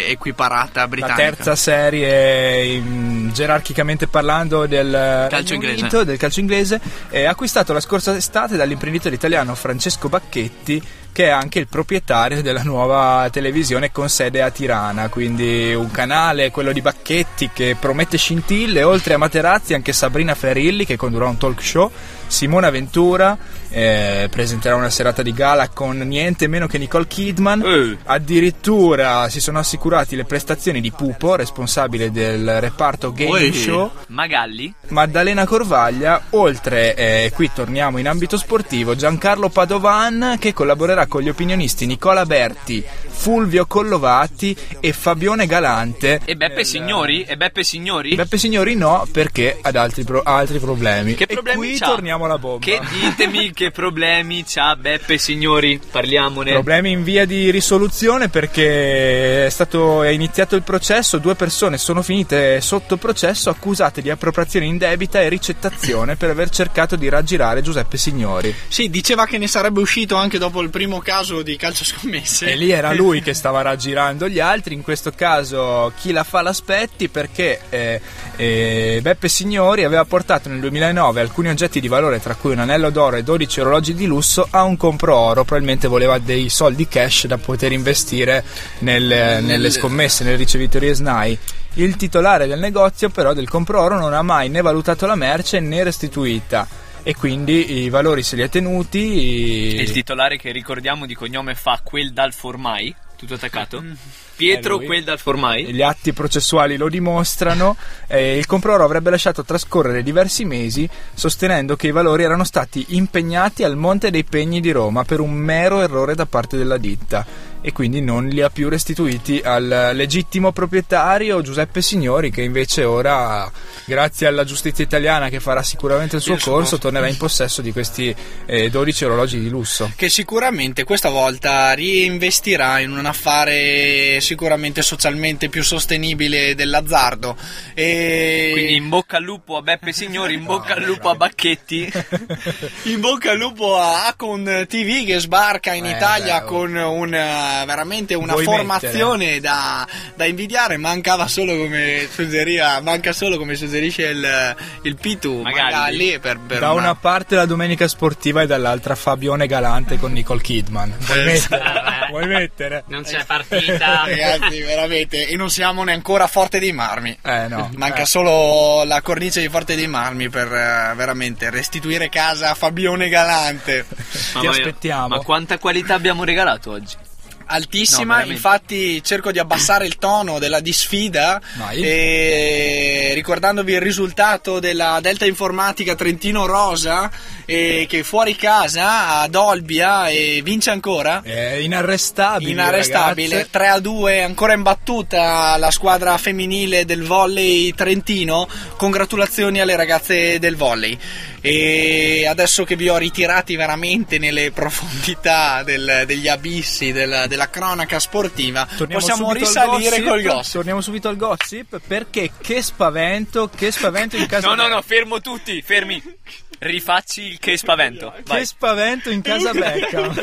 equiparata britannica, la terza serie in, gerarchicamente parlando del calcio inglese, Unito, del calcio inglese. È acquistato la scorsa estate dall'imprenditore italiano Francesco Bacchetti, che è anche il proprietario della nuova televisione con sede a Tirana, quindi un canale, quello di Bacchetti, che promette scintille. Oltre a Materazzi anche Sabrina Ferilli, che condurrà un talk show, Simona Ventura eh, presenterà una serata di gala con niente meno che Nicole Kidman, eh. addirittura si sono assicurati le prestazioni di Pupo, responsabile del reparto game Oi. show, Magalli, Maddalena Corvaglia, oltre, eh, qui torniamo in ambito sportivo, Giancarlo Padovan, che collaborerà con gli opinionisti Nicola Berti, Fulvio Collovati e Fabione Galante. E Beppe Signori? E Beppe Signori? Beppe Signori no, perché ad altri, pro- altri problemi. Che problemi? E qui c'ha? Torniamo alla bomba. Che ditemi che problemi c'ha Beppe Signori? Parliamone. Problemi in via di risoluzione, perché è stato è iniziato il processo, due persone sono finite sotto processo accusate di appropriazione indebita e ricettazione per aver cercato di raggirare Giuseppe Signori. Sì, diceva che ne sarebbe uscito anche dopo il primo caso di calcio scommesse, e lì era lui che stava raggirando gli altri. In questo caso chi la fa l'aspetti, perché eh, eh, Beppe Signori aveva portato nel duemilanove alcuni oggetti di valore, tra cui un anello d'oro e dodici orologi di lusso, a un compro oro. Probabilmente voleva dei soldi cash da poter investire nel, nelle scommesse, nelle ricevitorie S N A I. Il titolare del negozio però del compro oro non ha mai né valutato la merce né restituita, e quindi i valori se li ha tenuti. E... il titolare, che ricordiamo di cognome fa quel dal formai, tutto attaccato, Pietro quel dal formai. Gli atti processuali lo dimostrano. Eh, il comproro avrebbe lasciato trascorrere diversi mesi, sostenendo che i valori erano stati impegnati al Monte dei Pegni di Roma per un mero errore da parte della ditta, e quindi non li ha più restituiti al legittimo proprietario Giuseppe Signori, che invece ora, grazie alla giustizia italiana che farà sicuramente il suo il corso, suo... tornerà in possesso di questi eh, dodici orologi di lusso, che sicuramente questa volta reinvestirà in un affare sicuramente socialmente più sostenibile dell'azzardo. E... quindi in bocca al lupo a Beppe Signori, in bocca no, al lupo bravo. a Bacchetti, in bocca al lupo a Acon T V, che sbarca in eh, Italia bello. con un veramente una Vuoi formazione da, da invidiare. Mancava solo come suggeria, manca solo come suggerisce il, il Pitu Magalli, Magalli per, per da una... una parte la domenica sportiva e dall'altra Fabione Galante con Nicole Kidman. vuoi mettere? Non c'è partita. Ragazzi, veramente. E non siamo neanche ancora Forte dei Marmi. Eh no. Manca eh. solo la cornice di Forte dei Marmi per eh, veramente restituire casa a Fabione Galante. Ma ti ma aspettiamo. Io, ma quanta qualità abbiamo regalato oggi? Altissima, no, infatti cerco di abbassare il tono della disfida e ricordandovi il risultato della Delta Informatica Trentino Rosa e che fuori casa ad Olbia e vince ancora. È inarrestabile. Inarrestabile, tre a due, ancora imbattuta la squadra femminile del volley trentino. Congratulazioni alle ragazze del volley. E adesso che vi ho ritirati veramente nelle profondità del, degli abissi della, della cronaca sportiva, torniamo possiamo risalire gossip, col gossip. Torniamo subito al gossip, perché che spavento, che spavento in casa. No, no, no, fermo tutti, fermi. Rifacci il che spavento. Vai. Che spavento in casa Becca.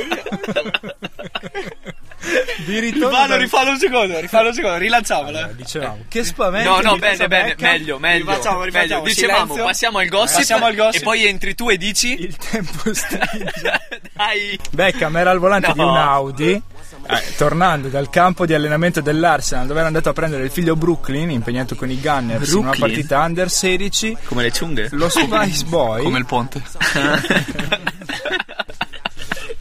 Di ritorno, rifallo un secondo, rifallo un secondo, rilanciamola. Allora, dicevamo che spavento. No, no, bene, bene, meglio, meglio. Rifacciamo, rifacciamo. Dicevamo, silenzio. Passiamo al gossip. Passiamo al gossip. E poi entri tu e dici: il tempo stringe. Dai. Becca, ma era al volante no. di un Audi. Eh, tornando dal campo di allenamento dell'Arsenal, dove era andato a prendere il figlio Brooklyn, impegnato con i Gunners Brooklyn? in una partita under sedici. Come le ciunghe? Lo Spice Boy. Come il ponte.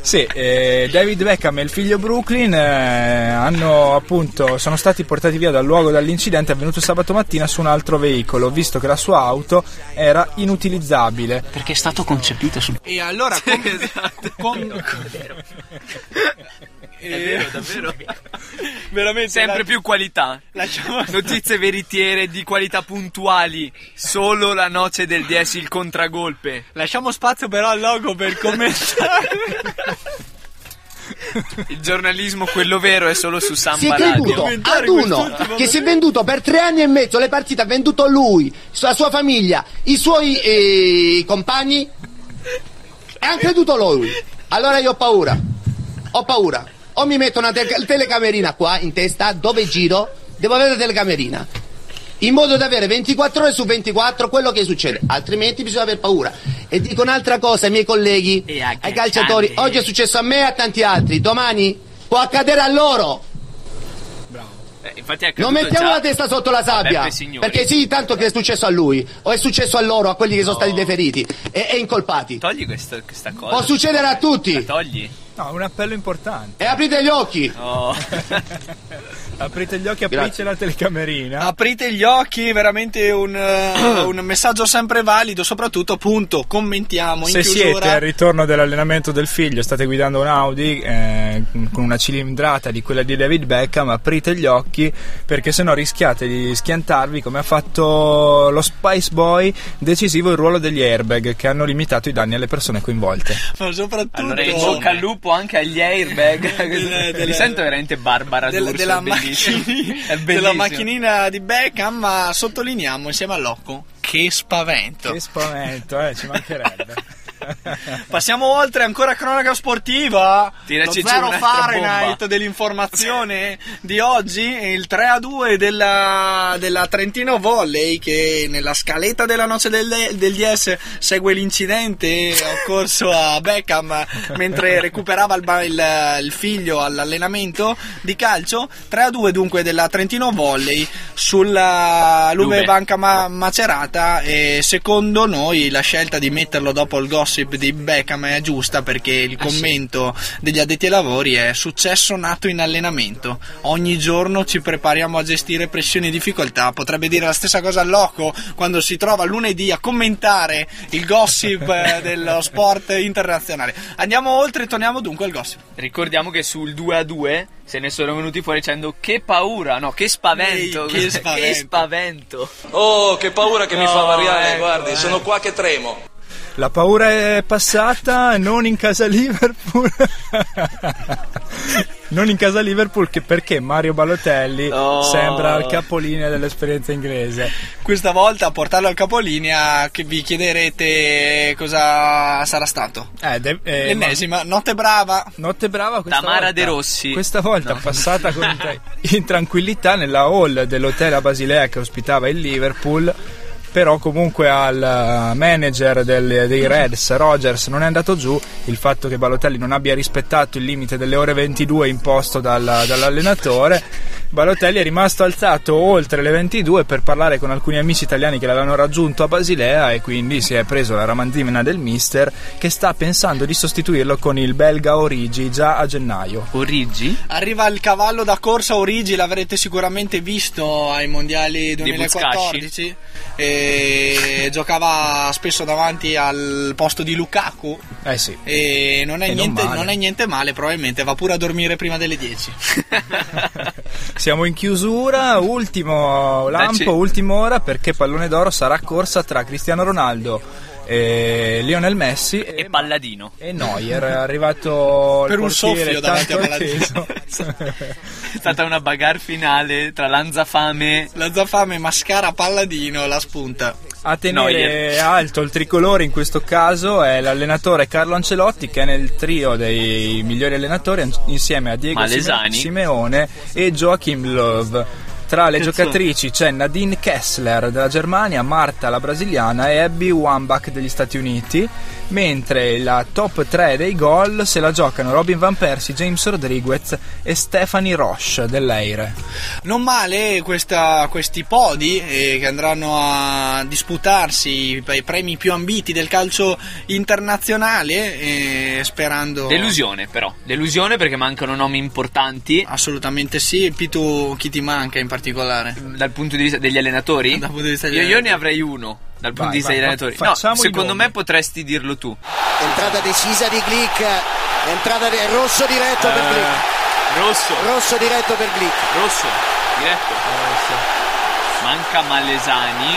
Sì, eh, David Beckham e il figlio Brooklyn eh, hanno appunto sono stati portati via dal luogo dell'incidente avvenuto sabato mattina su un altro veicolo, visto che la sua auto era inutilizzabile perché è stato concepito su. E allora sì, con... esatto. con... È vero, davvero. Veramente sempre la... più qualità. Lasciamo... Notizie veritiere di qualità puntuali. Solo la Noce del dieci, il Contragolpe. Lasciamo spazio però al Loco per commentare. Il giornalismo, quello vero, è solo su Samba Radio. Si è creduto ad uno che si è venduto per tre anni e mezzo le partite, ha venduto lui, la sua famiglia, i suoi eh, compagni, e ha creduto lui. Allora io ho paura, ho paura. O mi metto una te- telecamerina qua in testa, dove giro devo avere la telecamerina in modo da avere ventiquattro ore su ventiquattro quello che succede, altrimenti bisogna aver paura. E dico un'altra cosa ai miei colleghi, ai calciatori, oggi è successo a me e a tanti altri, domani può accadere a loro. Eh, infatti è non mettiamo la testa sotto la sabbia, perché sì, tanto che è successo a lui o è successo a loro, a quelli che sono no. stati deferiti e, e incolpati. Togli questa, questa cosa, può succedere a tutti. La togli? No, un appello importante. E aprite gli occhi. Oh. Aprite gli occhi, aprite la telecamerina. Aprite gli occhi, veramente un, uh, un messaggio sempre valido, soprattutto appunto commentiamo in se chiusura. Siete al ritorno dell'allenamento del figlio, state guidando un Audi eh, con una cilindrata di quella di David Beckham, aprite gli occhi perché sennò rischiate di schiantarvi come ha fatto lo Spice Boy. Decisivo il ruolo degli airbag che hanno limitato i danni alle persone coinvolte. Ma soprattutto allora, in bocca al lupo anche agli airbag. Dele, dele, li sento veramente Barbara dele, D'Urso, della della macchinina di Beckham. Ma sottolineiamo insieme a Loco che spavento, che spavento, eh, ci mancherebbe. Passiamo oltre, ancora cronaca sportiva. Tiraci lo zero Fahrenheit dell'informazione di oggi, il tre a due della, della Trentino Volley, che nella scaletta della Noce del, del dieci segue l'incidente occorso a Beckham mentre recuperava il, il, il figlio all'allenamento di calcio. Tre a due dunque della Trentino Volley sulla Lube Banca ma, Macerata, e secondo noi la scelta di metterlo dopo il gol di Beckham è giusta, perché il commento degli addetti ai lavori è: successo nato in allenamento, ogni giorno ci prepariamo a gestire pressioni e difficoltà. Potrebbe dire la stessa cosa al Loco quando si trova lunedì a commentare il gossip dello sport internazionale. Andiamo oltre, torniamo dunque al gossip. Ricordiamo che sul due a due se ne sono venuti fuori dicendo che paura, no, che spavento. Ehi, che spavento, che spavento, oh che paura che no, mi fa variare, ecco, guardi, eh. sono qua che tremo. La paura è passata, non in casa Liverpool. Non in casa Liverpool, che perché Mario Balotelli oh. sembra al capolinea dell'esperienza inglese. Questa volta a portarlo al capolinea, che vi chiederete cosa sarà stato. Eh, de- eh, L'ennesima, ma... notte brava. Notte brava questa Tamara volta. De Rossi. Questa volta no. passata con in tranquillità nella hall dell'hotel a Basilea che ospitava il Liverpool. però comunque al manager del, dei Reds, Rogers, non è andato giù il fatto che Balotelli non abbia rispettato il limite delle ore ventidue imposto dalla, dall'allenatore. Balotelli è rimasto alzato oltre le ventidue per parlare con alcuni amici italiani che l'avevano raggiunto a Basilea, e quindi si è preso la ramanzina del mister, che sta pensando di sostituirlo con il belga Origi già a gennaio. Origi? Arriva il cavallo da corsa Origi, l'avrete sicuramente visto ai mondiali duemilaquattordici, e giocava spesso davanti al posto di Lukaku. Eh sì. E non è, e niente, non, non è niente male, probabilmente va pure a dormire prima delle dieci. Siamo in chiusura, ultimo lampo, ultima ora, perché pallone d'oro sarà corsa tra Cristiano Ronaldo e Lionel Messi e, e Palladino e Neuer. È arrivato per un soffio davanti a Palladino. È stata una bagarre finale tra Lanzafame Lanzafame, Mascara, Palladino, la spunta. A tenere Neuer alto il tricolore in questo caso è l'allenatore Carlo Ancelotti, che è nel trio dei migliori allenatori insieme a Diego Malesani, Simeone e Joachim Löw. Tra le giocatrici c'è Nadine Kessler della Germania, Marta la brasiliana e Abby Wambach degli Stati Uniti, mentre la top tre dei gol se la giocano Robin Van Persie, James Rodriguez e Stephanie Roche dell'Eire. Non male questa, questi podi eh, che andranno a disputarsi i premi più ambiti del calcio internazionale, eh, sperando... Delusione però, delusione perché mancano nomi importanti. Assolutamente sì. Pitu, chi ti manca in particolare? particolare dal punto di vista degli allenatori? Dal punto di vista degli io, allenatori. Io ne avrei uno dal vai, punto di vista vai, degli allenatori. No, secondo me potresti dirlo tu. Entrata decisa di Glick, entrata di rosso diretto uh, per Glick. Rosso. Rosso diretto per Glick. Rosso diretto. Rosso. Manca Malesani.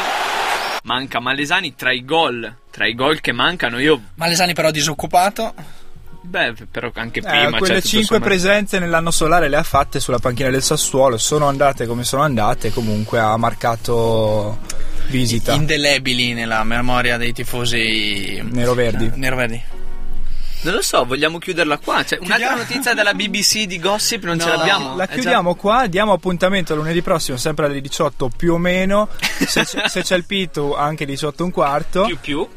Manca Malesani tra i gol, tra i gol che mancano io. Malesani però disoccupato. Beh, però anche prima eh, quelle cioè, cinque presenze nell'anno solare le ha fatte sulla panchina del Sassuolo, sono andate come sono andate, comunque ha marcato visita indelebili nella memoria dei tifosi neroverdi. Neroverdi. Non lo so, vogliamo chiuderla qua? Cioè, un'altra notizia della B B C di Gossip non no, ce l'abbiamo. La chiudiamo già... qua, diamo appuntamento lunedì prossimo, sempre alle diciotto più o meno. Se c'è, se c'è il Pitu, anche diciotto e un quarto. Più più.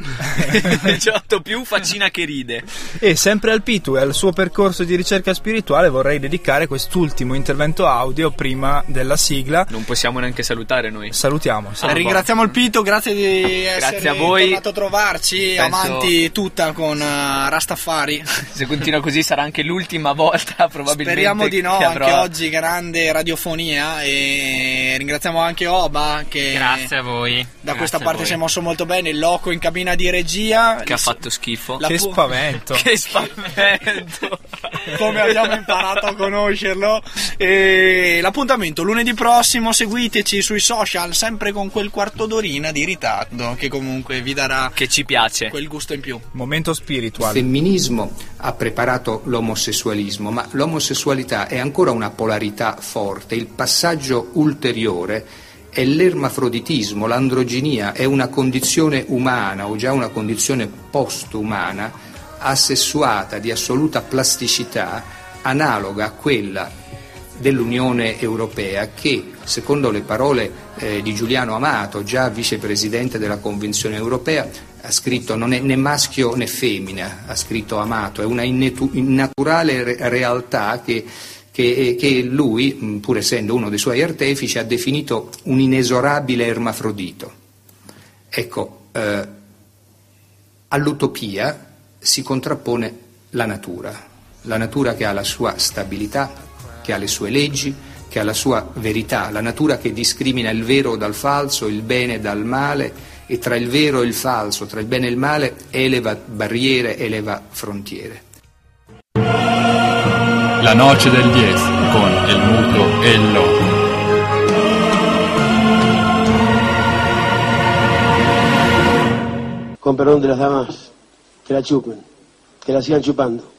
diciotto più, faccina che ride. E sempre al Pitu e al suo percorso di ricerca spirituale vorrei dedicare quest'ultimo intervento audio prima della sigla. Non possiamo neanche salutare noi. Salutiamo. Ah, ringraziamo il Pitu, grazie di grazie essere a voi. tornato a trovarci, penso... avanti tutta con uh, Rastafari. Se continua così sarà anche l'ultima volta, probabilmente. Speriamo di no, avrò... anche oggi grande radiofonia, e ringraziamo anche Oba che grazie a voi. Da grazie questa parte si è mosso molto bene, il Loco in cabina di regia che le... ha fatto schifo. La... Che spavento. Che spavento. Come abbiamo imparato a conoscerlo. E l'appuntamento lunedì prossimo, seguiteci sui social sempre con quel quarto d'orina di ritardo che comunque vi darà, che ci piace, quel gusto in più. Momento spirituale. Femminismo ha preparato l'omosessualismo, ma l'omosessualità è ancora una polarità forte. Il passaggio ulteriore è l'ermafroditismo, l'androginia, è una condizione umana o già una condizione postumana asessuata di assoluta plasticità, analoga a quella dell'Unione Europea che, secondo le parole eh, di Giuliano Amato, già vicepresidente della Convenzione Europea, ha scritto non è né maschio né femmina, ha scritto Amato, è una innaturale re- realtà che, che, che lui, pur essendo uno dei suoi artefici, ha definito un inesorabile ermafrodito. Ecco, eh, all'utopia si contrappone la natura, la natura che ha la sua stabilità, che ha le sue leggi, che ha la sua verità, la natura che discrimina il vero dal falso, il bene dal male, e tra il vero e il falso, tra il bene e il male, eleva barriere, eleva frontiere. La Noche del dieci con il Muto e il Loco. Con perdón de las damas, que la chupen, que la sigan chupando.